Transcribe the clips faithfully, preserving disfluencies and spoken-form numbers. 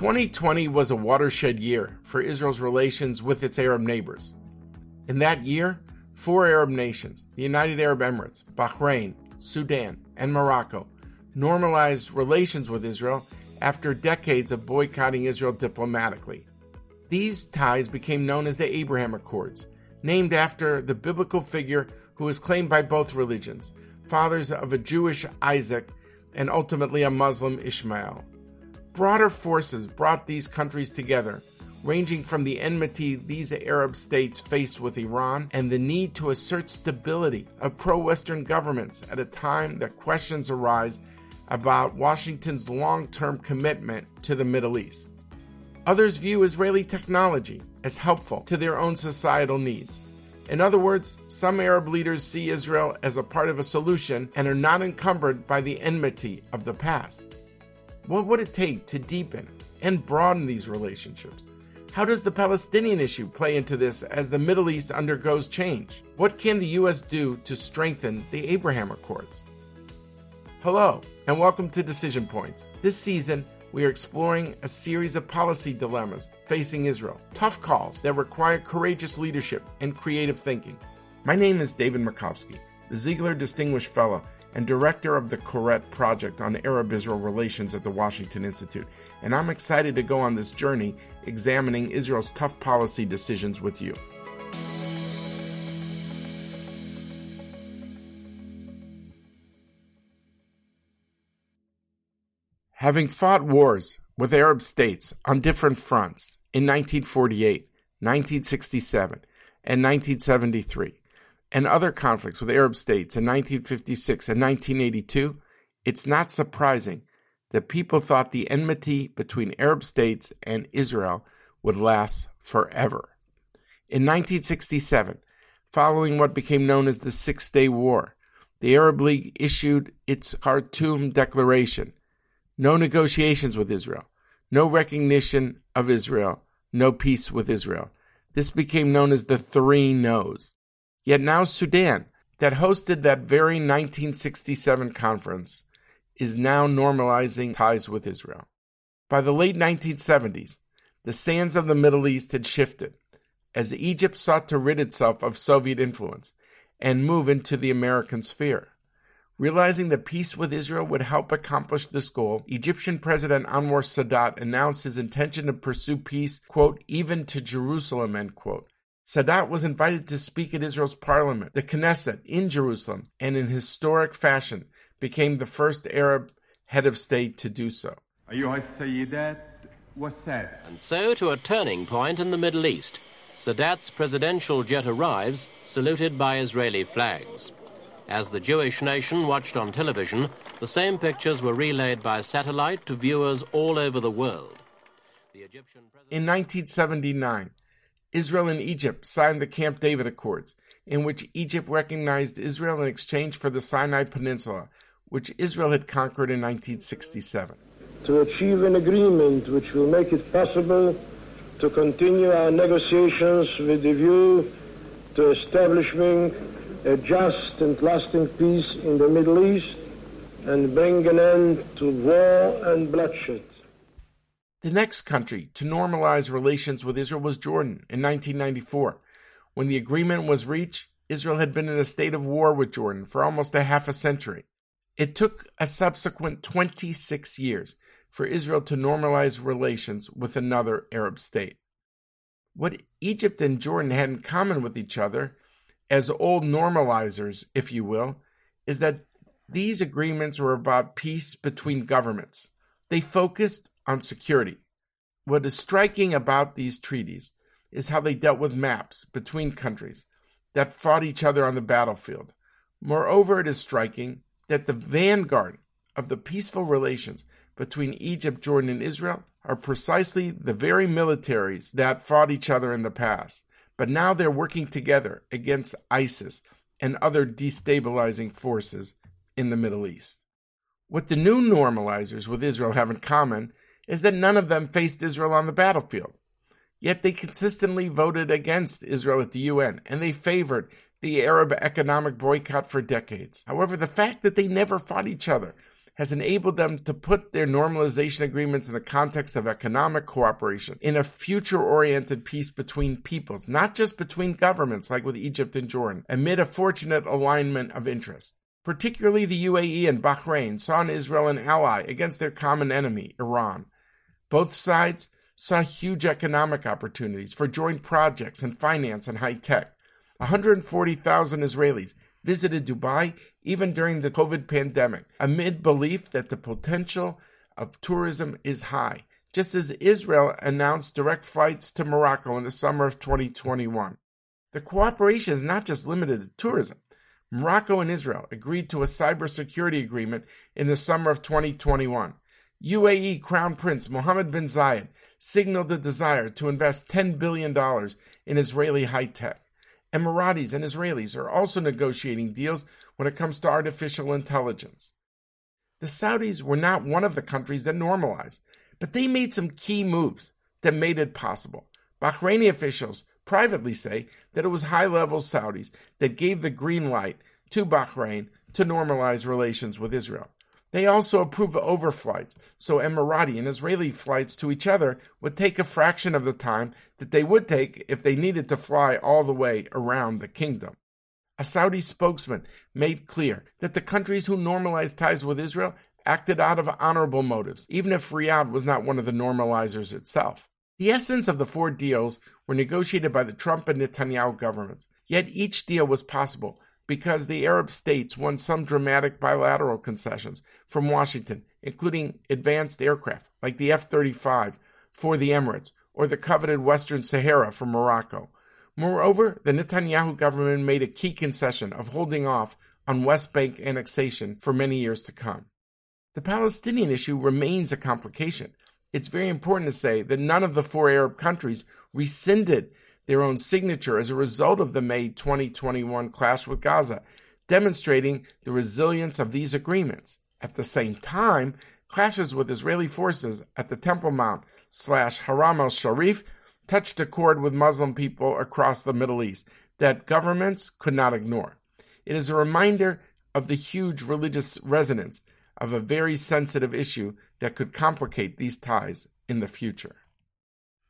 twenty twenty was a watershed year for Israel's relations with its Arab neighbors. In that year, four Arab nations, the United Arab Emirates, Bahrain, Sudan, and Morocco, normalized relations with Israel after decades of boycotting Israel diplomatically. These ties became known as the Abraham Accords, named after the biblical figure who is claimed by both religions, fathers of a Jewish Isaac and ultimately a Muslim Ishmael. Broader forces brought these countries together, ranging from the enmity these Arab states faced with Iran and the need to assert stability of pro-Western governments at a time that questions arise about Washington's long-term commitment to the Middle East. Others view Israeli technology as helpful to their own societal needs. In other words, some Arab leaders see Israel as a part of a solution and are not encumbered by the enmity of the past. What would it take to deepen and broaden these relationships? How does the Palestinian issue play into this as the Middle East undergoes change? What can the U S do to strengthen the Abraham Accords? Hello, and welcome to Decision Points. This season, we are exploring a series of policy dilemmas facing Israel, tough calls that require courageous leadership and creative thinking. My name is David Makovsky, the Ziegler Distinguished Fellow and Director of the Koret Project on Arab-Israel Relations at the Washington Institute, and I'm excited to go on this journey examining Israel's tough policy decisions with you. Having fought wars with Arab states on different fronts in nineteen forty-eight, nineteen sixty-seven, and nineteen seventy-three, and other conflicts with Arab states in nineteen fifty-six and nineteen eighty-two, it's not surprising that people thought the enmity between Arab states and Israel would last forever. In nineteen sixty-seven, following what became known as the Six Day War, the Arab League issued its Khartoum Declaration. No negotiations with Israel, no recognition of Israel, no peace with Israel. This became known as the Three No's. Yet now Sudan, that hosted that very nineteen sixty-seven conference, is now normalizing ties with Israel. By the late nineteen seventies, the sands of the Middle East had shifted as Egypt sought to rid itself of Soviet influence and move into the American sphere. Realizing that peace with Israel would help accomplish this goal, Egyptian President Anwar Sadat announced his intention to pursue peace, quote, even to Jerusalem, end quote. Sadat was invited to speak at Israel's parliament, the Knesset, in Jerusalem, and in historic fashion became the first Arab head of state to do so. And so to a turning point in the Middle East. Sadat's presidential jet arrives, saluted by Israeli flags. As the Jewish nation watched on television, the same pictures were relayed by satellite to viewers all over the world. The Egyptian president... In nineteen seventy-nine, Israel and Egypt signed the Camp David Accords, in which Egypt recognized Israel in exchange for the Sinai Peninsula, which Israel had conquered in nineteen sixty-seven. To achieve an agreement which will make it possible to continue our negotiations with a view to establishing a just and lasting peace in the Middle East, and bring an end to war and bloodshed. The next country to normalize relations with Israel was Jordan in nineteen ninety-four. When the agreement was reached, Israel had been in a state of war with Jordan for almost a half a century. It took a subsequent twenty-six years for Israel to normalize relations with another Arab state. What Egypt and Jordan had in common with each other, as old normalizers, if you will, is that these agreements were about peace between governments. They focused on security. What is striking about these treaties is how they dealt with maps between countries that fought each other on the battlefield. Moreover, it is striking that the vanguard of the peaceful relations between Egypt, Jordan, and Israel are precisely the very militaries that fought each other in the past. But now they're working together against ISIS and other destabilizing forces in the Middle East. What the new normalizers with Israel have in common is that none of them faced Israel on the battlefield. Yet they consistently voted against Israel at the U N, and they favored the Arab economic boycott for decades. However, the fact that they never fought each other has enabled them to put their normalization agreements in the context of economic cooperation, in a future-oriented peace between peoples, not just between governments like with Egypt and Jordan, amid a fortunate alignment of interests. Particularly the U A E and Bahrain saw in Israel an ally against their common enemy, Iran. Both sides saw huge economic opportunities for joint projects in finance and high tech. one hundred forty thousand Israelis visited Dubai even during the COVID pandemic, amid belief that the potential of tourism is high, just as Israel announced direct flights to Morocco in the summer of twenty twenty-one. The cooperation is not just limited to tourism. Morocco and Israel agreed to a cybersecurity agreement in the summer of twenty twenty-one. U A E Crown Prince Mohammed bin Zayed signaled a desire to invest ten billion dollars in Israeli high-tech. Emiratis and Israelis are also negotiating deals when it comes to artificial intelligence. The Saudis were not one of the countries that normalized, but they made some key moves that made it possible. Bahraini officials privately say that it was high-level Saudis that gave the green light to Bahrain to normalize relations with Israel. They also approved overflights, so Emirati and Israeli flights to each other would take a fraction of the time that they would take if they needed to fly all the way around the kingdom. A Saudi spokesman made clear that the countries who normalized ties with Israel acted out of honorable motives, even if Riyadh was not one of the normalizers itself. The essence of the four deals were negotiated by the Trump and Netanyahu governments, yet each deal was possible because the Arab states won some dramatic bilateral concessions from Washington, including advanced aircraft like the F thirty-five for the Emirates or the coveted Western Sahara for Morocco. Moreover, the Netanyahu government made a key concession of holding off on West Bank annexation for many years to come. The Palestinian issue remains a complication. It's very important to say that none of the four Arab countries rescinded their own signature as a result of the May twenty twenty-one clash with Gaza, demonstrating the resilience of these agreements. At the same time, clashes with Israeli forces at the Temple Mount slash Haram al-Sharif touched a chord with Muslim people across the Middle East that governments could not ignore. It is a reminder of the huge religious resonance of a very sensitive issue that could complicate these ties in the future.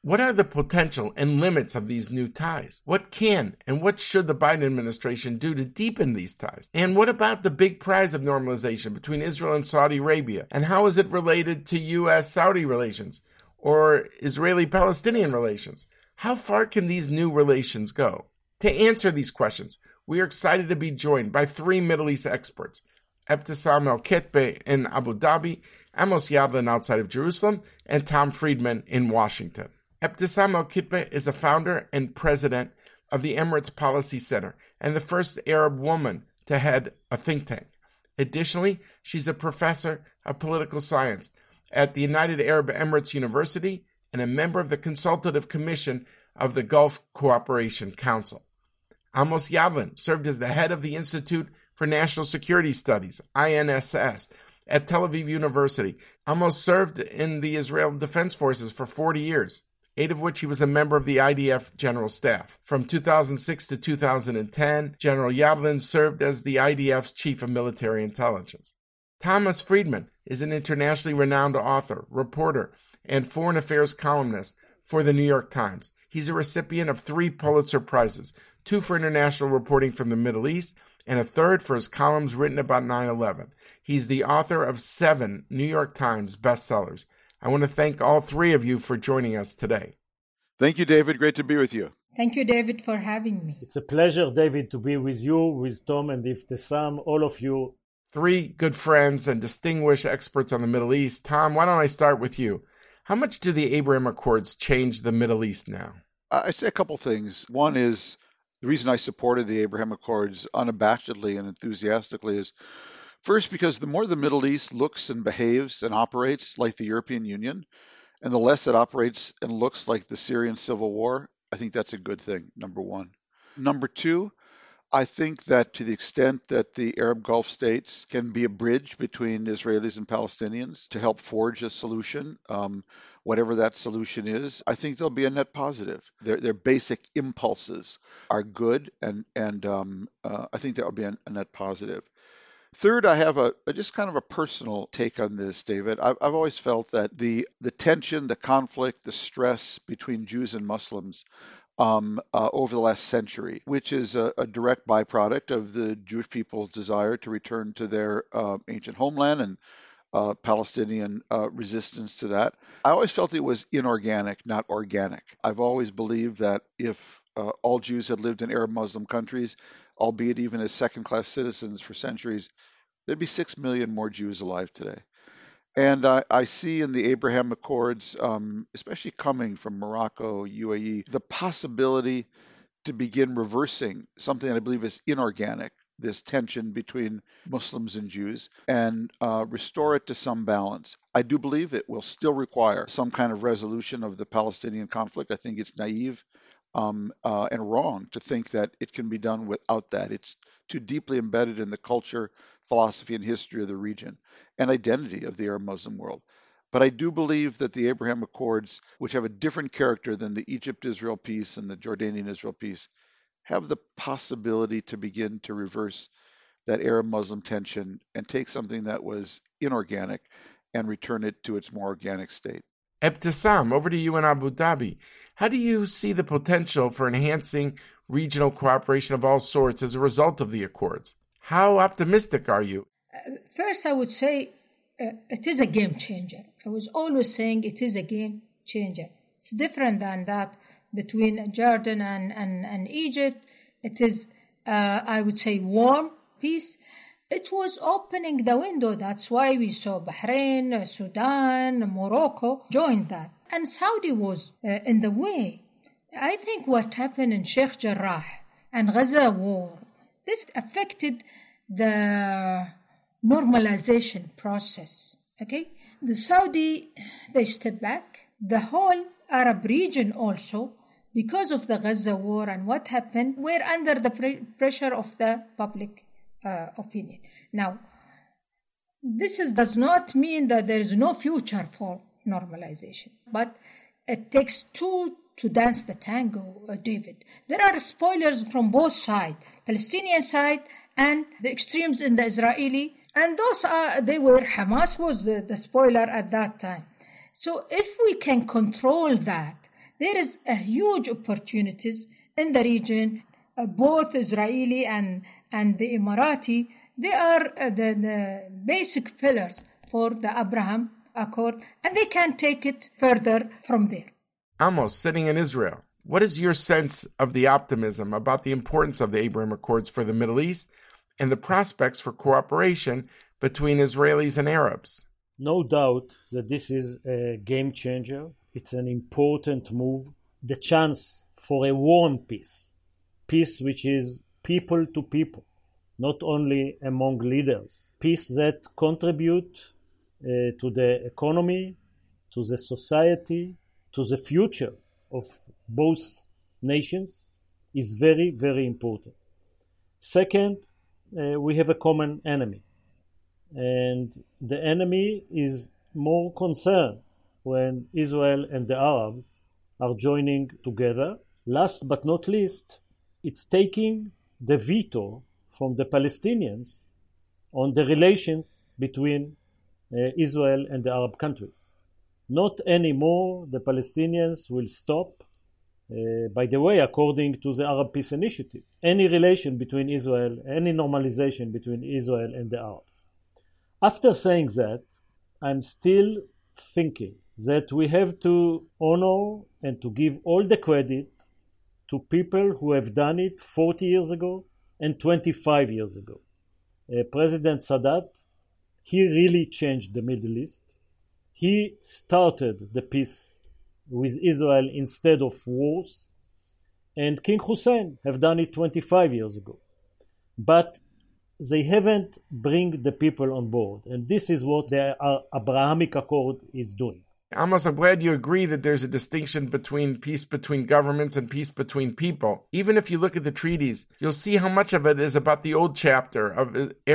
What are the potential and limits of these new ties? What can and what should the Biden administration do to deepen these ties? And what about the big prize of normalization between Israel and Saudi Arabia? And how is it related to U S Saudi relations or Israeli-Palestinian relations? How far can these new relations go? To answer these questions, we are excited to be joined by three Middle East experts, Ebtesam Al-Ketbi in Abu Dhabi, Amos Yadlin outside of Jerusalem, and Tom Friedman in Washington. Ebtesam Al-Ketbi is a founder and president of the Emirates Policy Center and the first Arab woman to head a think tank. Additionally, she's a professor of political science at the United Arab Emirates University and a member of the Consultative Commission of the Gulf Cooperation Council. Amos Yadlin served as the head of the Institute for National Security Studies, I N S S, at Tel Aviv University. Amos served in the Israel Defense Forces for forty years. Eight of which he was a member of the I D F General Staff. From two thousand six to two thousand ten, General Yadlin served as the I D F's Chief of Military Intelligence. Thomas Friedman is an internationally renowned author, reporter, and foreign affairs columnist for the New York Times. He's a recipient of three Pulitzer Prizes, two for international reporting from the Middle East, and a third for his columns written about nine eleven. He's the author of seven New York Times bestsellers. I want to thank all three of you for joining us today. Thank you, David. Great to be with you. Thank you, David, for having me. It's a pleasure, David, to be with you, with Tom and Ebtesam, all of you. Three good friends and distinguished experts on the Middle East. Tom, why don't I start with you? How much do the Abraham Accords change the Middle East now? I'd say a couple things. One is the reason I supported the Abraham Accords unabashedly and enthusiastically is first, because the more the Middle East looks and behaves and operates like the European Union, and the less it operates and looks like the Syrian civil war, I think that's a good thing, number one. Number two, I think that to the extent that the Arab Gulf states can be a bridge between Israelis and Palestinians to help forge a solution, um, whatever that solution is, I think there'll be a net positive. Their, their basic impulses are good, and, and um, uh, I think that will be a, a net positive. Third, I have a, a just kind of a personal take on this, David. I've, I've always felt that the the tension, the conflict, the stress between Jews and Muslims um, uh, over the last century, which is a, a direct byproduct of the Jewish people's desire to return to their uh, ancient homeland and uh, Palestinian uh, resistance to that. I always felt it was inorganic, not organic. I've always believed that if uh, all Jews had lived in Arab Muslim countries, albeit even as second-class citizens for centuries, there'd be six million more Jews alive today. And I, I see in the Abraham Accords, um, especially coming from Morocco, U A E, the possibility to begin reversing something that I believe is inorganic, this tension between Muslims and Jews, and uh, restore it to some balance. I do believe it will still require some kind of resolution of the Palestinian conflict. I think it's naive Um, uh, and wrong to think that it can be done without that. It's too deeply embedded in the culture, philosophy, and history of the region and identity of the Arab Muslim world. But I do believe that the Abraham Accords, which have a different character than the Egypt-Israel peace and the Jordanian-Israel peace, have the possibility to begin to reverse that Arab-Muslim tension and take something that was inorganic and return it to its more organic state. Ebtesam, over to you in Abu Dhabi. How do you see the potential for enhancing regional cooperation of all sorts as a result of the Accords? How optimistic are you? First, I would say uh, it is a game changer. I was always saying it is a game changer. It's different than that between Jordan and, and, and Egypt. It is, uh, I would say, warm peace. It was opening the window. That's why we saw Bahrain, Sudan, Morocco joined that. And Saudi was uh, in the way. I think what happened in Sheikh Jarrah and Gaza war, this affected the normalization process. Okay? The Saudi, they stepped back. The whole Arab region also, because of the Gaza war and what happened, were under the pre- pressure of the public Uh, opinion. Now, this is, does not mean that there is no future for normalization, but it takes two to dance the tango, uh, David. There are spoilers from both sides, Palestinian side and the extremes in the Israeli, and those are, they were, Hamas was the, the spoiler at that time. So if we can control that, there is a huge opportunities in the region, uh, both Israeli and and the Emirati, they are uh, the, the basic pillars for the Abraham Accord, and they can take it further from there. Amos, sitting in Israel, what is your sense of the optimism about the importance of the Abraham Accords for the Middle East and the prospects for cooperation between Israelis and Arabs? No doubt that this is a game changer. It's an important move. The chance for a warm peace, peace which is people to people, not only among leaders. Peace that contribute uh, to the economy, to the society, to the future of both nations is very, very important. Second, uh, we have a common enemy. And the enemy is more concerned when Israel and the Arabs are joining together. Last but not least, it's taking the veto from the Palestinians on the relations between uh, Israel and the Arab countries. Not anymore the Palestinians will stop, uh, by the way, according to the Arab Peace Initiative, any relation between Israel, any normalization between Israel and the Arabs. After saying that, I'm still thinking that we have to honor and to give all the credit to people who have done it forty years ago and twenty-five years ago. Uh, President Sadat, he really changed the Middle East. He started the peace with Israel instead of wars. And King Hussein have done it twenty-five years ago. But they haven't bring the people on board. And this is what the Abrahamic Accord is doing. Amos, I'm glad you agree that there's a distinction between peace between governments and peace between people. Even if you look at the treaties, you'll see how much of it is about the old chapter of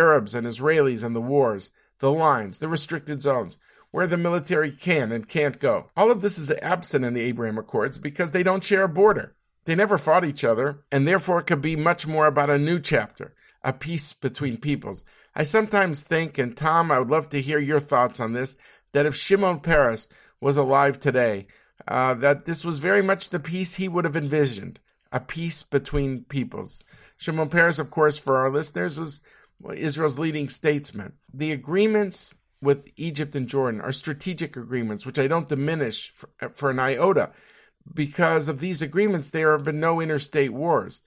Arabs and Israelis and the wars, the lines, the restricted zones, where the military can and can't go. All of this is absent in the Abraham Accords because they don't share a border. They never fought each other, and therefore it could be much more about a new chapter, a peace between peoples. I sometimes think, and Tom, I would love to hear your thoughts on this, that if Shimon Peres was alive today, uh, that this was very much the peace he would have envisioned, a peace between peoples. Shimon Peres, of course, for our listeners, was Israel's leading statesman. The agreements with Egypt and Jordan are strategic agreements, which I don't diminish for, for an iota. Because of these agreements, there have been no interstate wars.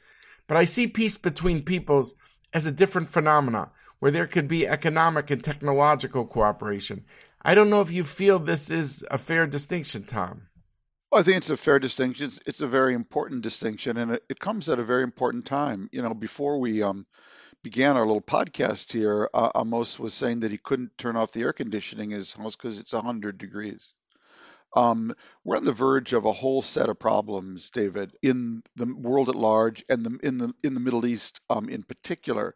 But I see peace between peoples as a different phenomena, where there could be economic and technological cooperation. I don't know if you feel this is a fair distinction, Tom. Well, I think it's a fair distinction. It's a very important distinction, and it, it comes at a very important time. You know, before we um, began our little podcast here, uh, Amos was saying that he couldn't turn off the air conditioning in his house because it's one hundred degrees. Um, we're on the verge of a whole set of problems, David, in the world at large and the, in the in the Middle East um, in particular,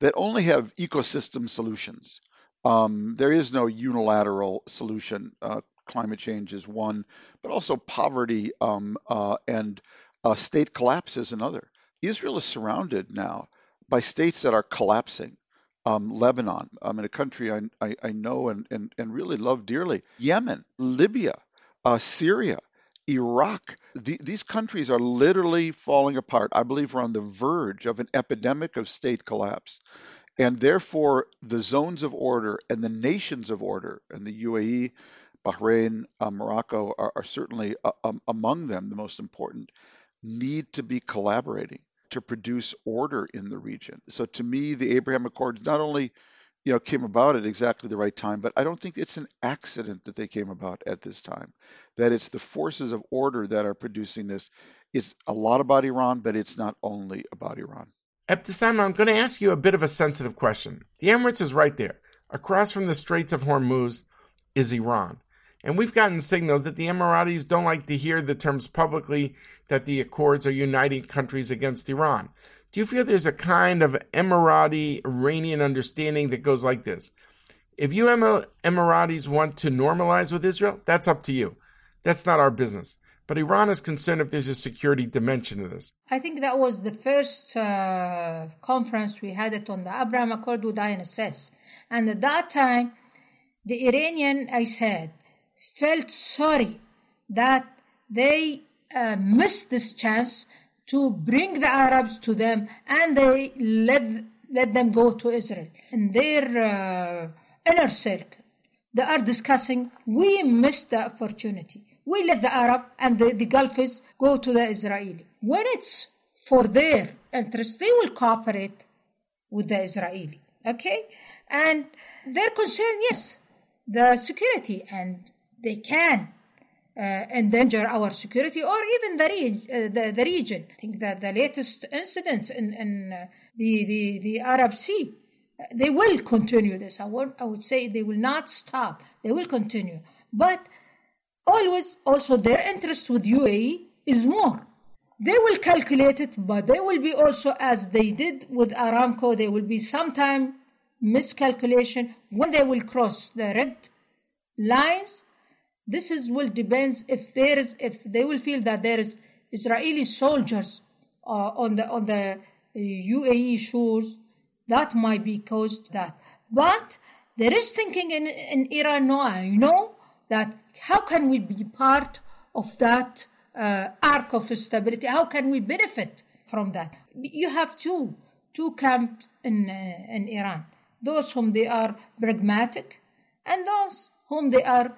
that only have ecosystem solutions. Um, there is no unilateral solution. Uh, climate change is one, but also poverty um, uh, and uh, state collapse is another. Israel is surrounded now by states that are collapsing. Um, Lebanon, um, in a country I, I, I know and, and, and really love dearly. Yemen, Libya. Uh, Syria, Iraq, the, these countries are literally falling apart. I believe we're on the verge of an epidemic of state collapse. And therefore, the zones of order and the nations of order, and the U A E, Bahrain, uh, Morocco are, are certainly uh, um, among them, the most important, need to be collaborating to produce order in the region. So to me, the Abraham Accords not only you know, came about at exactly the right time, but I don't think it's an accident that they came about at this time, that it's the forces of order that are producing this. It's a lot about Iran, but it's not only about Iran. Ebtesam, I'm going to ask you a bit of a sensitive question. The Emirates is right there. Across from the Straits of Hormuz is Iran. And we've gotten signals that the Emiratis don't like to hear the terms publicly that the Accords are uniting countries against Iran. Do you feel there's a kind of Emirati-Iranian understanding that goes like this? If you Emir- Emiratis want to normalize with Israel, that's up to you. That's not our business. But Iran is concerned if there's a security dimension to this. I think that was the first uh, conference we had it on the Abraham Accord with I N S S. And at that time, the Iranian, I said, felt sorry that they uh, missed this chance to bring the Arabs to them, and they let, let them go to Israel. In their uh, inner circle, they are discussing, we missed the opportunity. We let the Arab and the, the Gulfis go to the Israeli. When it's for their interest, they will cooperate with the Israeli, okay? And their concern, yes, the security, and they can Uh, endanger our security or even the, re- uh, the, the region. I think that the latest incidents in, in uh, the, the, the Arab Sea, uh, they will continue this. I, won't, I would say they will not stop. They will continue. But always also their interest with U A E is more. They will calculate it, but they will be also, as they did with Aramco, there will be sometime miscalculation when they will cross the red lines. This is will depends if there is if they will feel that there is Israeli soldiers uh, on the on the U A E shores, that might be caused that. But there is thinking in, in Iran now, you know, that how can we be part of that uh, arc of stability? How can we benefit from that? You have two two camps in uh, in Iran: those whom they are pragmatic, and those whom they are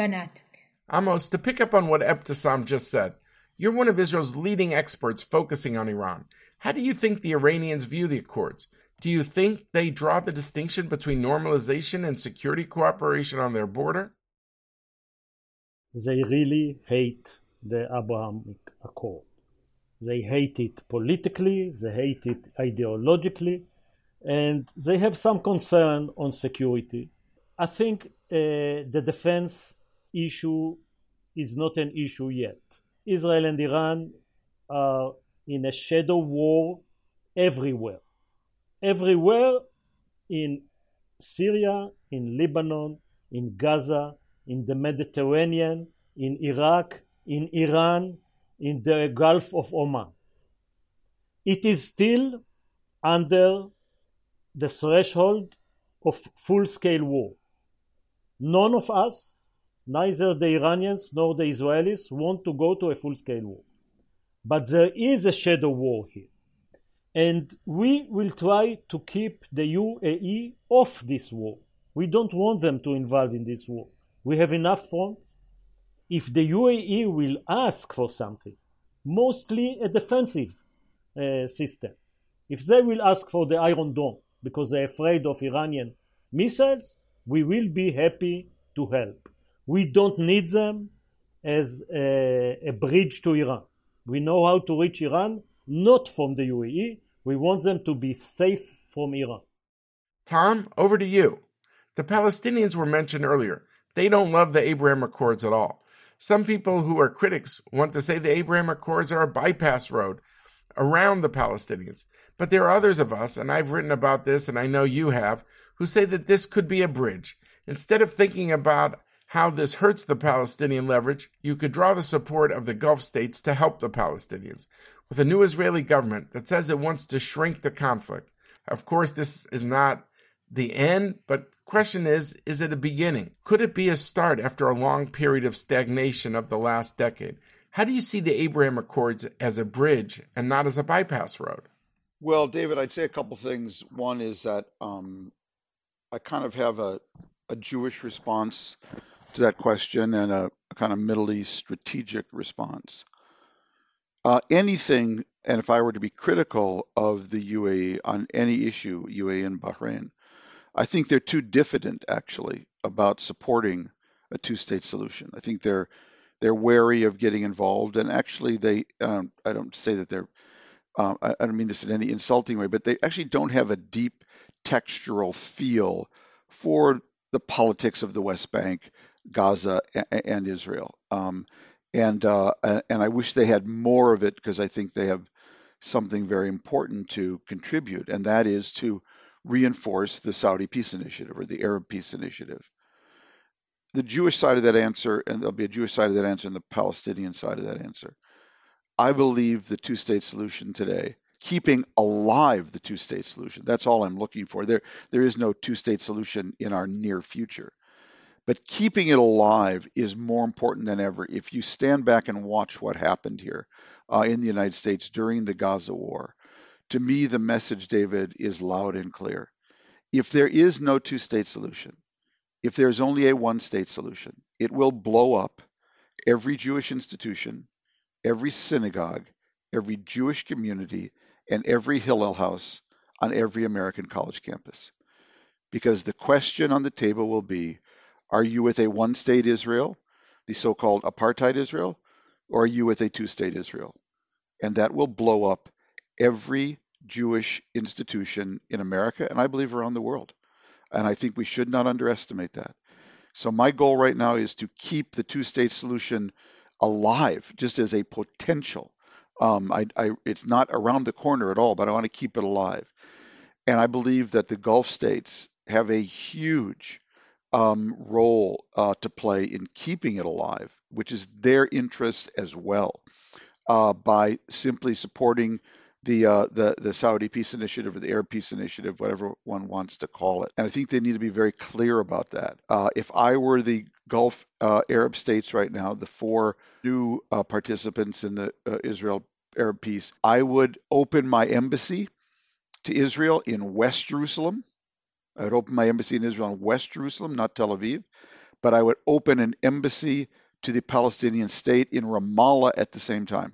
fanatic. Amos, to pick up on what Ebtesam just said, you're one of Israel's leading experts focusing on Iran. How do you think the Iranians view the Accords? Do you think they draw the distinction between normalization and security cooperation on their border? They really hate the Abraham Accord. They hate it politically, they hate it ideologically, and they have some concern on security. I think uh, the defense issue is not an issue yet. Israel and Iran are in a shadow war everywhere. Everywhere in Syria, in Lebanon, in Gaza, in the Mediterranean, in Iraq, in Iran, in the Gulf of Oman. It is still under the threshold of full-scale war. None of us, neither the Iranians nor the Israelis, want to go to a full-scale war. But there is a shadow war here. And we will try to keep the U A E off this war. We don't want them to involve in this war. We have enough fronts. If the U A E will ask for something, mostly a defensive uh, system, if they will ask for the Iron Dome because they're afraid of Iranian missiles, we will be happy to help. We don't need them as a, a bridge to Iran. We know how to reach Iran, not from the U A E. We want them to be safe from Iran. Tom, over to you. The Palestinians were mentioned earlier. They don't love the Abraham Accords at all. Some people who are critics want to say the Abraham Accords are a bypass road around the Palestinians. But there are others of us, and I've written about this, and I know you have, who say that this could be a bridge. Instead of thinking about how this hurts the Palestinian leverage, you could draw the support of the Gulf states to help the Palestinians, with a new Israeli government that says it wants to shrink the conflict. Of course, this is not the end, but the question is, is it a beginning? Could it be a start after a long period of stagnation of the last decade? How do you see the Abraham Accords as a bridge and not as a bypass road? Well, David, I'd say a couple things. One is that um, I kind of have a, a Jewish response to that question and a, a kind of Middle East strategic response. Uh, anything, and if I were to be critical of the U A E on any issue, U A E and Bahrain, I think they're too diffident, actually, about supporting a two-state solution. I think they're they're wary of getting involved, and actually they, um, I don't say that they're, um, I, I don't mean this in any insulting way, but they actually don't have a deep textural feel for the politics of the West Bank, Gaza, and, and Israel. Um, and uh, and I wish they had more of it because I think they have something very important to contribute, and that is to reinforce the Saudi Peace Initiative or the Arab Peace Initiative. The Jewish side of that answer, and there'll be a Jewish side of that answer and the Palestinian side of that answer. I believe the two-state solution today, keeping alive the two-state solution, that's all I'm looking for. There, there is no two-state solution in our near future. But keeping it alive is more important than ever. If you stand back and watch what happened here uh, in the United States during the Gaza war, to me, the message, David, is loud and clear. If there is no two-state solution, if there's only a one-state solution, it will blow up every Jewish institution, every synagogue, every Jewish community, and every Hillel house on every American college campus. Because the question on the table will be, are you with a one-state Israel, the so-called apartheid Israel, or are you with a two-state Israel? And that will blow up every Jewish institution in America, and I believe around the world. And I think we should not underestimate that. So my goal right now is to keep the two-state solution alive, just as a potential. Um, I, I, it's not around the corner at all, but I want to keep it alive. And I believe that the Gulf states have a huge um, role uh, to play in keeping it alive, which is their interests as well, uh, by simply supporting The, uh, the the Saudi Peace Initiative or the Arab Peace Initiative, whatever one wants to call it. And I think they need to be very clear about that. Uh, if I were the Gulf uh, Arab states right now, the four new uh, participants in the uh, Israel Arab peace, I would open my embassy to Israel in West Jerusalem. I would open my embassy in Israel in West Jerusalem, not Tel Aviv. But I would open an embassy to the Palestinian state in Ramallah at the same time.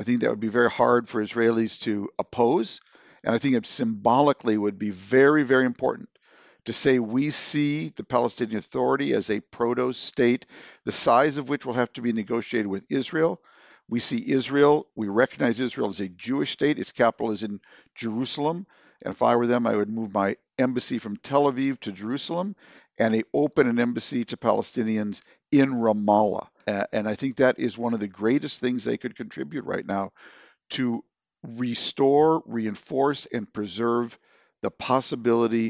I think that would be very hard for Israelis to oppose. And I think it symbolically would be very, very important to say we see the Palestinian Authority as a proto-state, the size of which will have to be negotiated with Israel. We see Israel, we recognize Israel as a Jewish state. Its capital is in Jerusalem. And if I were them, I would move my embassy from Tel Aviv to Jerusalem and they open an embassy to Palestinians in Ramallah. And I think that is one of the greatest things they could contribute right now to restore, reinforce, and preserve the possibility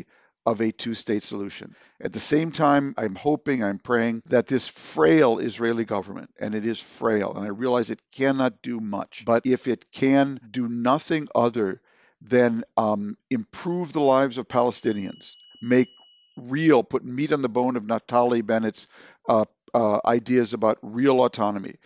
of a two-state solution. At the same time, I'm hoping, I'm praying that this frail Israeli government, and it is frail, and I realize it cannot do much, but if it can do nothing other then um, improve the lives of Palestinians, make real, put meat on the bone of Naftali Bennett's uh, uh, ideas about real autonomy,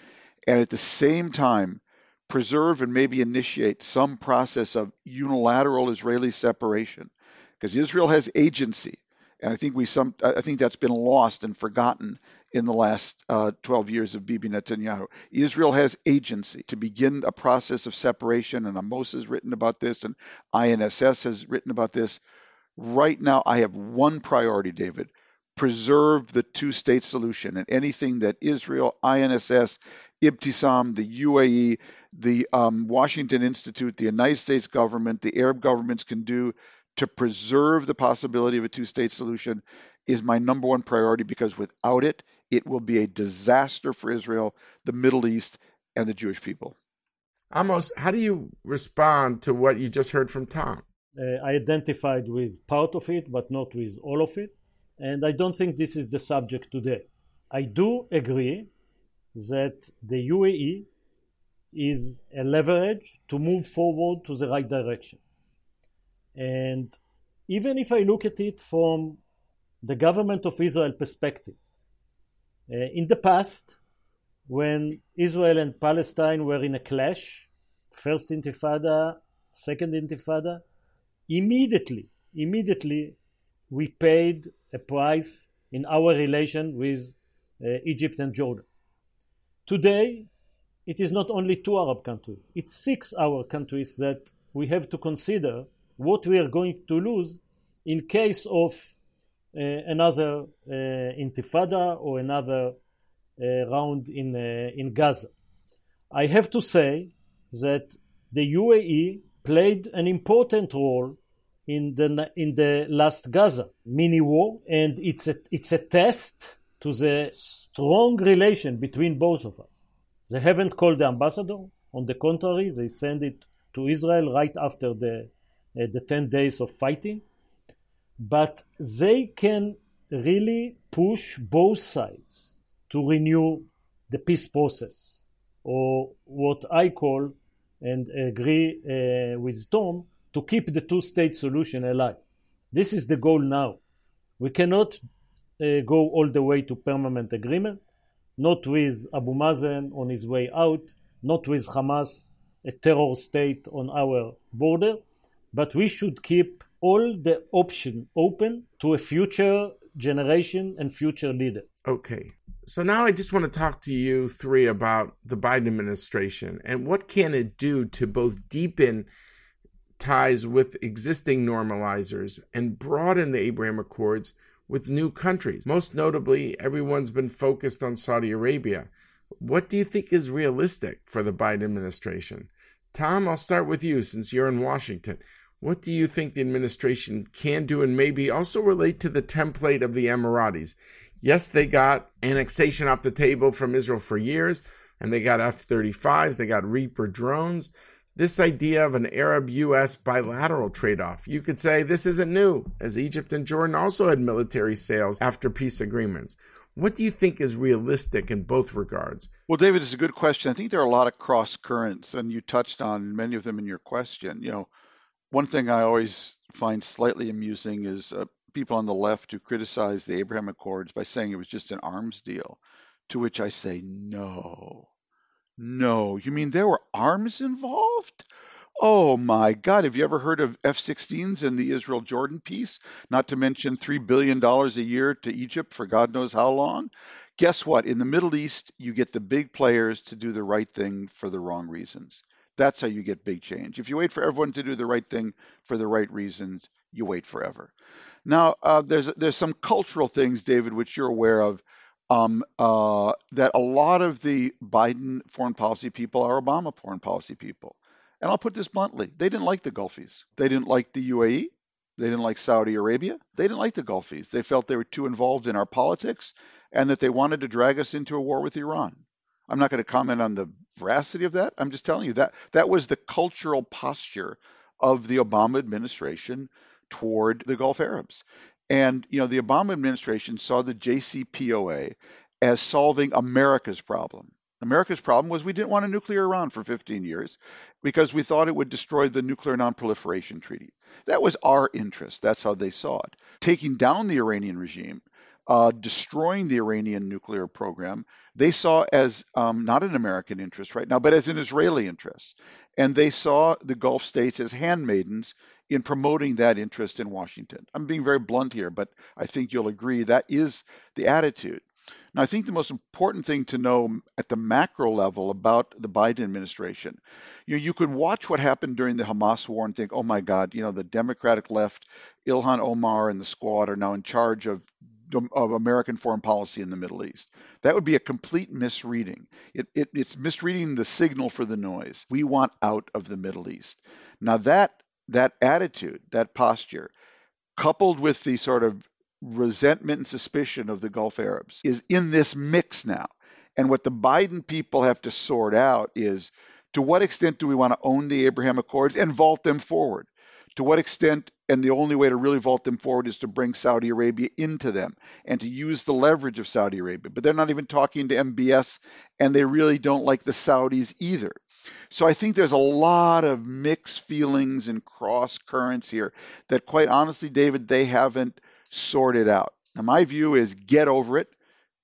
and at the same time, preserve and maybe initiate some process of unilateral Israeli separation, because Israel has agency. And I think we some I think that's been lost and forgotten in the last uh, twelve years of Bibi Netanyahu. Israel has agency to begin a process of separation, and Amos has written about this, and I N S S has written about this. Right now, I have one priority, David: preserve the two-state solution. And anything that Israel, I N S S, Ebtesam, the U A E, the um, Washington Institute, the United States government, the Arab governments can do to preserve the possibility of a two-state solution is my number one priority, because without it, it will be a disaster for Israel, the Middle East, and the Jewish people. Amos, how do you respond to what you just heard from Tom? Uh, I identified with part of it, but not with all of it. And I don't think this is the subject today. I do agree that the U A E is a leverage to move forward to the right direction. And even if I look at it from the government of Israel perspective, uh, in the past, when Israel and Palestine were in a clash, first Intifada, second Intifada, immediately, immediately we paid a price in our relation with uh, Egypt and Jordan. Today, it is not only two Arab countries, it's six Arab countries that we have to consider what we are going to lose in case of uh, another uh, intifada or another uh, round in, uh, in Gaza. I have to say that the U A E played an important role in the in the last Gaza mini-war, and it's a, it's a test to the strong relation between both of us. They haven't called the ambassador. On the contrary, they sent it to Israel right after the Uh, the ten days of fighting, but they can really push both sides to renew the peace process, or what I call, and agree uh, with Tom, to keep the two-state solution alive. This is the goal now. We cannot uh, go all the way to permanent agreement, not with Abu Mazen on his way out, not with Hamas, a terror state on our border, but we should keep all the options open to a future generation and future leader. Okay. So now I just want to talk to you three about the Biden administration and what can it do to both deepen ties with existing normalizers and broaden the Abraham Accords with new countries. Most notably, everyone's been focused on Saudi Arabia. What do you think is realistic for the Biden administration? Tom, I'll start with you since you're in Washington. What do you think the administration can do, and maybe also relate to the template of the Emiratis? Yes, they got annexation off the table from Israel for years, and they got F thirty-fives, they got Reaper drones. This idea of an Arab-U S bilateral trade-off, you could say this isn't new, as Egypt and Jordan also had military sales after peace agreements. What do you think is realistic in both regards? Well, David, it's a good question. I think there are a lot of cross currents, and you touched on many of them in your question. You know, one thing I always find slightly amusing is uh, people on the left who criticize the Abraham Accords by saying it was just an arms deal, to which I say, no, no. You mean there were arms involved? Oh my God, have you ever heard of F sixteens in the Israel-Jordan peace? Not to mention three billion dollars a year to Egypt for God knows how long. Guess what? In the Middle East, you get the big players to do the right thing for the wrong reasons. That's how you get big change. If you wait for everyone to do the right thing for the right reasons, you wait forever. Now, uh, there's there's some cultural things, David, which you're aware of, um, uh, that a lot of the Biden foreign policy people are Obama foreign policy people. And I'll put this bluntly, they didn't like the Gulfies. They didn't like the U A E. They didn't like Saudi Arabia. They didn't like the Gulfies. They felt they were too involved in our politics and that they wanted to drag us into a war with Iran. I'm not going to comment on the veracity of that. I'm just telling you that that was the cultural posture of the Obama administration toward the Gulf Arabs. And, you know, the Obama administration saw the J C P O A as solving America's problem. America's problem was we didn't want a nuclear Iran for fifteen years because we thought it would destroy the Nuclear Non-Proliferation Treaty. That was our interest. That's how they saw it. Taking down the Iranian regime, uh, destroying the Iranian nuclear program, they saw as um, not an American interest right now, but as an Israeli interest. And they saw the Gulf states as handmaidens in promoting that interest in Washington. I'm being very blunt here, but I think you'll agree that is the attitude. Now, I think the most important thing to know at the macro level about the Biden administration, you know, you could watch what happened during the Hamas war and think, oh my God, you know, the Democratic left, Ilhan Omar and the squad are now in charge of, of American foreign policy in the Middle East. That would be a complete misreading. It, it, it's misreading the signal for the noise. We want out of the Middle East. Now that, that attitude, that posture, coupled with the sort of resentment and suspicion of the Gulf Arabs is in this mix now. And what the Biden people have to sort out is, to what extent do we want to own the Abraham Accords and vault them forward? To what extent, and the only way to really vault them forward is to bring Saudi Arabia into them and to use the leverage of Saudi Arabia. But they're not even talking to M B S, and they really don't like the Saudis either. So I think there's a lot of mixed feelings and cross currents here that, quite honestly, David, they haven't sort it out. Now, my view is get over it,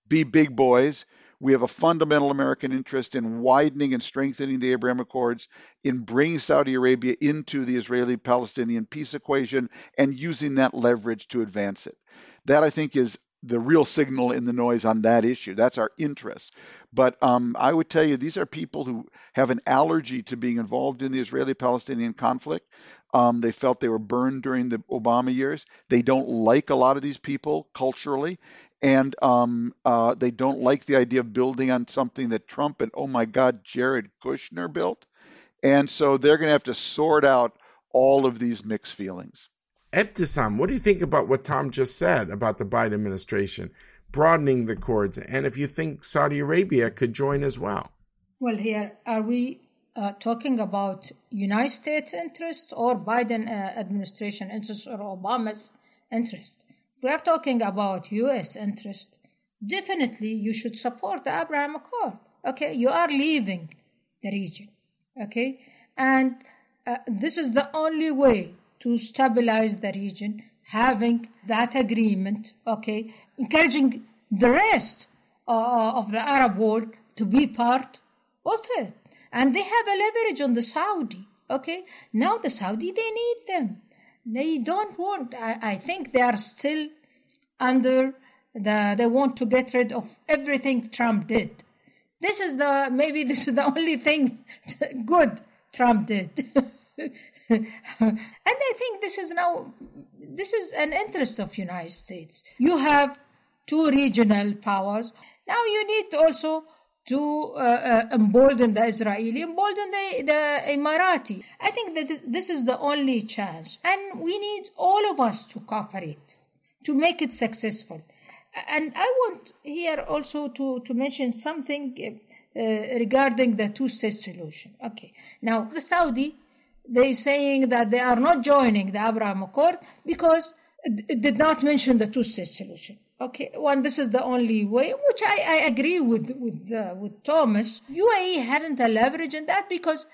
be big boys. We have a fundamental American interest in widening and strengthening the Abraham Accords, in bringing Saudi Arabia into the Israeli-Palestinian peace equation and using that leverage to advance it. That, I think, is the real signal in the noise on that issue. That's our interest. But um, I would tell you, these are people who have an allergy to being involved in the Israeli-Palestinian conflict. Um, they felt they were burned during the Obama years. They don't like a lot of these people culturally, and um, uh, they don't like the idea of building on something that Trump and, oh my God, Jared Kushner built. And so they're going to have to sort out all of these mixed feelings. Ebtesam, what do you think about what Tom just said about the Biden administration broadening the cords, and if you think Saudi Arabia could join as well? Well, here are we... Uh, talking about United States interest or Biden uh, administration interest or Obama's interest. If we are talking about U S interest, definitely you should support the Abraham Accord. Okay, you are leaving the region. Okay, and uh, this is the only way to stabilize the region, having that agreement, okay, encouraging the rest uh, of the Arab world to be part of it. And they have a leverage on the Saudi, okay? Now the Saudi, they need them. They don't want, I, I think they are still under the, they want to get rid of everything Trump did. This is the, maybe this is the only thing good Trump did. And I think this is now, this is an interest of United States. You have two regional powers. Now you need also to uh, uh, embolden the Israeli, embolden the, the Emirati. I think that this is the only chance. And we need all of us to cooperate, to make it successful. And I want here also to, to mention something uh, regarding the two-state solution. Okay, now the Saudi, they're saying that they are not joining the Abraham Accord because it did not mention the two-state solution. Okay, well, this is the only way, which I, I agree with with, uh, with Thomas. U A E hasn't a leverage in that because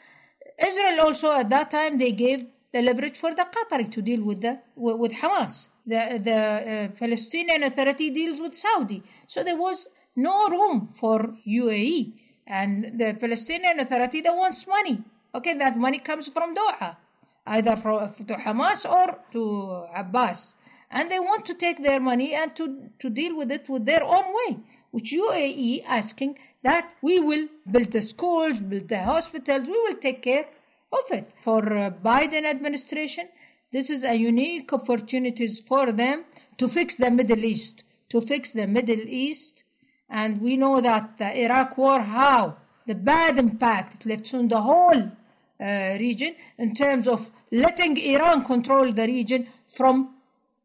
Israel also at that time, they gave the leverage for the Qatari to deal with the with Hamas. The, the uh, Palestinian Authority deals with Saudi. So there was no room for U A E. And the Palestinian Authority, that wants money. Okay, that money comes from Doha, either from, to Hamas or to Abbas. And they want to take their money and to, to deal with it with their own way, which U A E asking that we will build the schools, build the hospitals, we will take care of it. For uh, Biden administration, this is a unique opportunity for them to fix the Middle East, to fix the Middle East. And we know that the Iraq war, how the bad impact it left on the whole uh, region in terms of letting Iran control the region from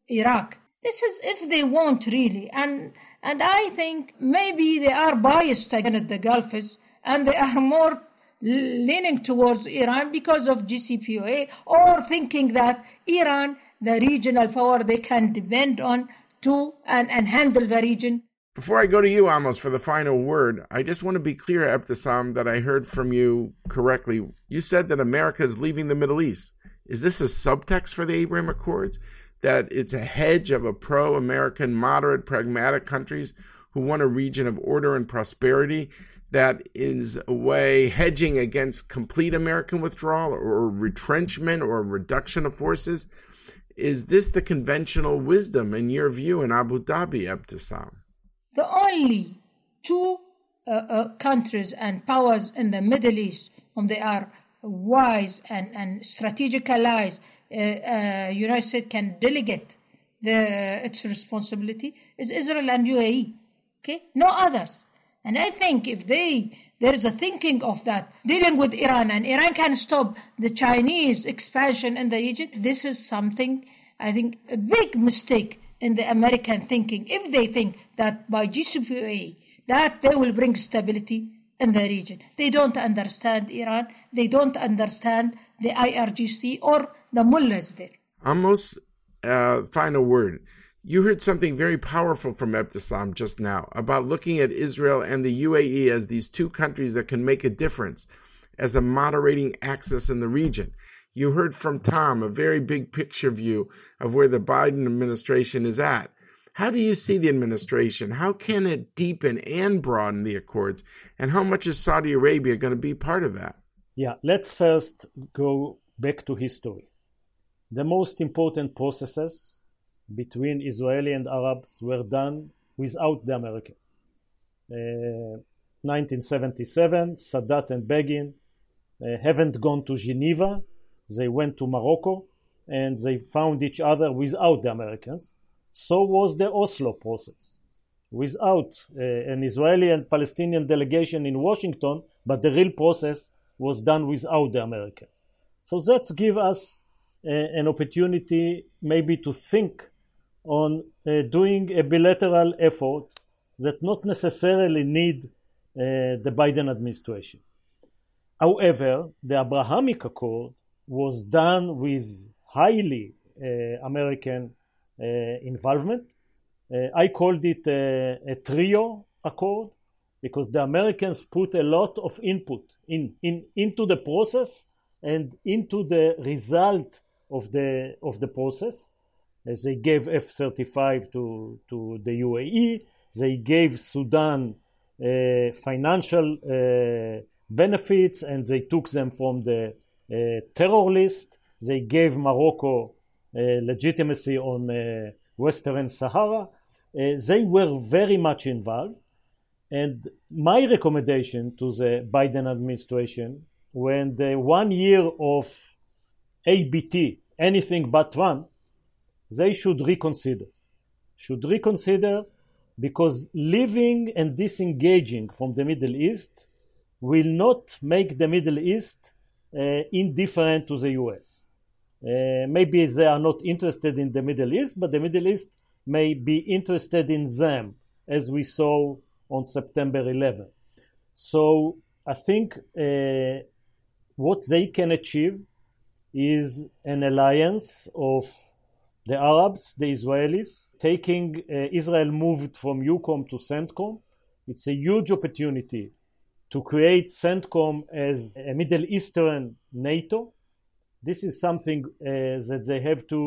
Iraq. This is if they want really, and and I think maybe they are biased against the Gulfs and they are more leaning towards Iran because of J C P O A or thinking that Iran, the regional power they can depend on to and, and handle the region. Before I go to you, Amos, for the final word, I just want to be clear, Ebtesam, that I heard from you correctly. You said that America is leaving the Middle East. Is this a subtext for the Abraham Accords? That it's a hedge of a pro-American, moderate, pragmatic countries who want a region of order and prosperity that is a way hedging against complete American withdrawal or retrenchment or reduction of forces? Is this the conventional wisdom, in your view, in Abu Dhabi, Ebtesam? The only two uh, uh, countries and powers in the Middle East whom they are wise and, and strategic allies, uh, uh, United States can delegate the, its responsibility, is Israel and U A E. Okay, no others. And I think if they, there is a thinking of that, dealing with Iran, and Iran can stop the Chinese expansion in the region, this is something, I think, a big mistake in the American thinking, if they think that by J C P O A, that they will bring stability in the region. They don't understand Iran. They don't understand the I R G C or the mullahs there. Amos, uh, final word. You heard something very powerful from Ebtesam just now about looking at Israel and the U A E as these two countries that can make a difference as a moderating axis in the region. You heard from Tom a very big picture view of where the Biden administration is at. How do you see the administration? How can it deepen and broaden the accords? And how much is Saudi Arabia going to be part of that? Yeah, let's first go back to history. The most important processes between Israeli and Arabs were done without the Americans. Uh, nineteen seventy-seven, Sadat and Begin uh, haven't gone to Geneva. They went to Morocco and they found each other without the Americans. So was the Oslo process, without uh, an Israeli and Palestinian delegation in Washington, but the real process was done without the Americans. So that's give us uh, an opportunity maybe to think on uh, doing a bilateral effort that not necessarily need uh, the Biden administration. However, the Abrahamic Accord was done with highly uh, American uh, involvement. Uh, I called it a, a trio accord because the Americans put a lot of input in, in into the process and into the result of the of the process. As they gave F thirty-five to, to the U A E, they gave Sudan uh, financial uh, benefits and they took them from the Uh, terror list. They gave Morocco uh, legitimacy on uh, Western Sahara. Uh, they were very much involved. And my recommendation to the Biden administration, when the one year of A B T, anything but Trump, they should reconsider. Should reconsider because leaving and disengaging from the Middle East will not make the Middle East Uh, indifferent to the U S. Uh, maybe they are not interested in the Middle East, but the Middle East may be interested in them, as we saw on September eleventh. So I think uh, what they can achieve is an alliance of the Arabs, the Israelis, taking uh, Israel moved from EUCOM to CENTCOM. It's a huge opportunity to create CENTCOM as a Middle Eastern NATO. This is something uh, that they have to,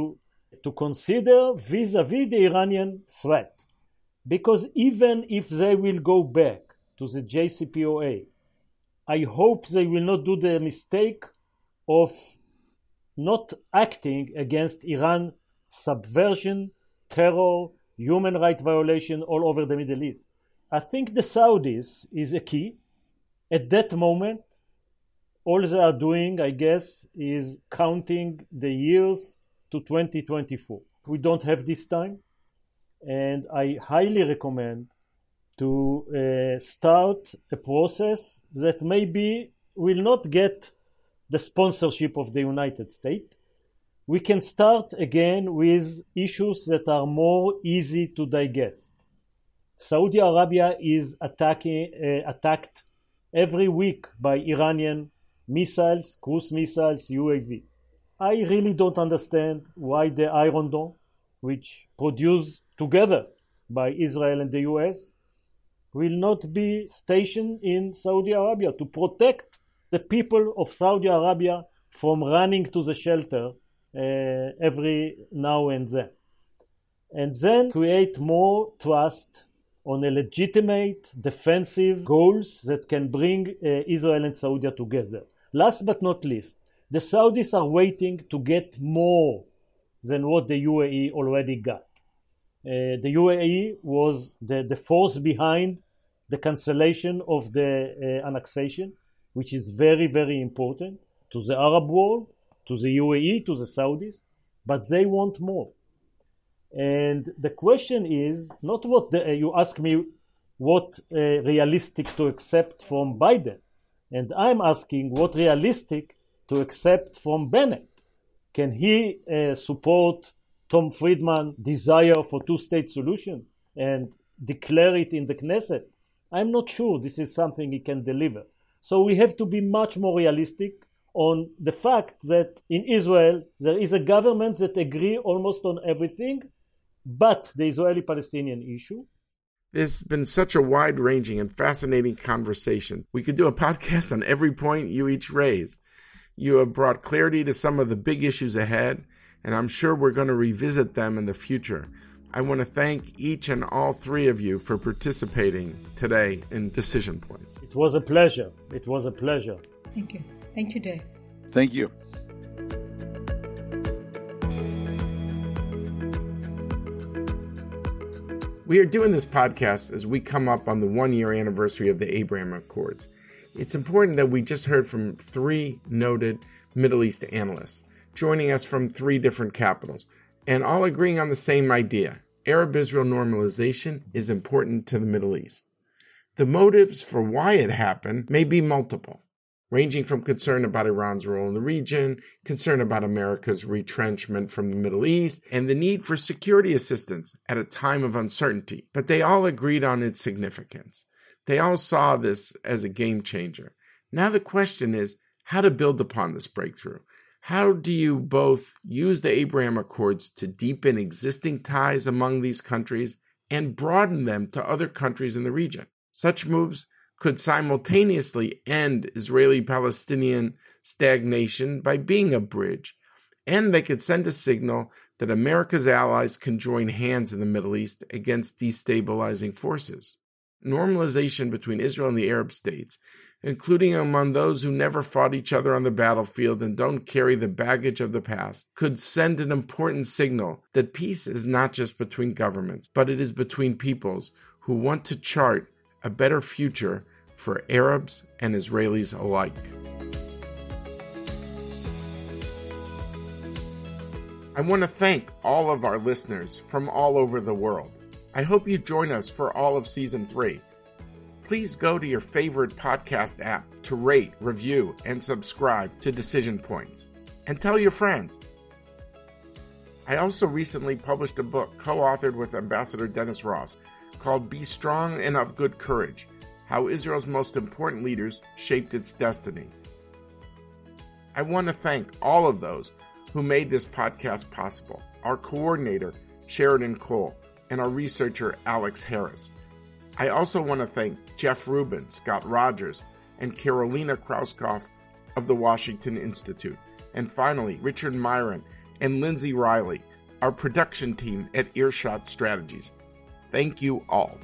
to consider vis-a-vis the Iranian threat. Because even if they will go back to the J C P O A, I hope they will not do the mistake of not acting against Iran subversion, terror, human rights violation all over the Middle East. I think the Saudis is a key. At that moment, all they are doing, I guess, is counting the years to twenty twenty-four. We don't have this time, and I highly recommend to uh, start a process that maybe will not get the sponsorship of the United States. We can start again with issues that are more easy to digest. Saudi Arabia is attacking, uh, attacked every week by Iranian missiles, cruise missiles, U A Vs. I really don't understand why the Iron Dome, which produced together by Israel and the U S, will not be stationed in Saudi Arabia to protect the people of Saudi Arabia from running to the shelter uh, every now and then. And then create more trust on a legitimate defensive goals that can bring uh, Israel and Saudi together. Last but not least, the Saudis are waiting to get more than what the U A E already got. Uh, the U A E was the, the force behind the cancellation of the uh, annexation, which is very, very important to the Arab world, to the U A E, to the Saudis, but they want more. And the question is not what the, uh, you ask me what uh, realistic to accept from Biden, and I'm asking what realistic to accept from Bennett. Can he uh, support Tom Friedman's desire for two-state solution and declare it in the Knesset? I'm not sure this is something he can deliver. So we have to be much more realistic on the fact that in Israel there is a government that agree almost on everything but the Israeli-Palestinian issue. It's been such a wide-ranging and fascinating conversation. We could do a podcast on every point you each raise. You have brought clarity to some of the big issues ahead, and I'm sure we're going to revisit them in the future. I want to thank each and all three of you for participating today in Decision Points. It was a pleasure. It was a pleasure. Thank you. Thank you, Dave. Thank you. We are doing this podcast as we come up on the one-year anniversary of the Abraham Accords. It's important that we just heard from three noted Middle East analysts, joining us from three different capitals, and all agreeing on the same idea. Arab-Israel normalization is important to the Middle East. The motives for why it happened may be multiple, ranging from concern about Iran's role in the region, concern about America's retrenchment from the Middle East, and the need for security assistance at a time of uncertainty. But they all agreed on its significance. They all saw this as a game changer. Now the question is how to build upon this breakthrough. How do you both use the Abraham Accords to deepen existing ties among these countries and broaden them to other countries in the region? Such moves could simultaneously end Israeli-Palestinian stagnation by being a bridge, and they could send a signal that America's allies can join hands in the Middle East against destabilizing forces. Normalization between Israel and the Arab states, including among those who never fought each other on the battlefield and don't carry the baggage of the past, could send an important signal that peace is not just between governments, but it is between peoples who want to chart a better future for Arabs and Israelis alike. I want to thank all of our listeners from all over the world. I hope you join us for all of Season three. Please go to your favorite podcast app to rate, review, and subscribe to Decision Points. And tell your friends. I also recently published a book co-authored with Ambassador Dennis Ross called Be Strong and of Good Courage, How Israel's Most Important Leaders Shaped Its Destiny. I want to thank all of those who made this podcast possible. Our coordinator, Sheridan Cole, and our researcher, Alex Harris. I also want to thank Jeff Rubin, Scott Rogers, and Carolina Krauskopf of the Washington Institute. And finally, Richard Myron and Lindsay Riley, our production team at Earshot Strategies. Thank you all.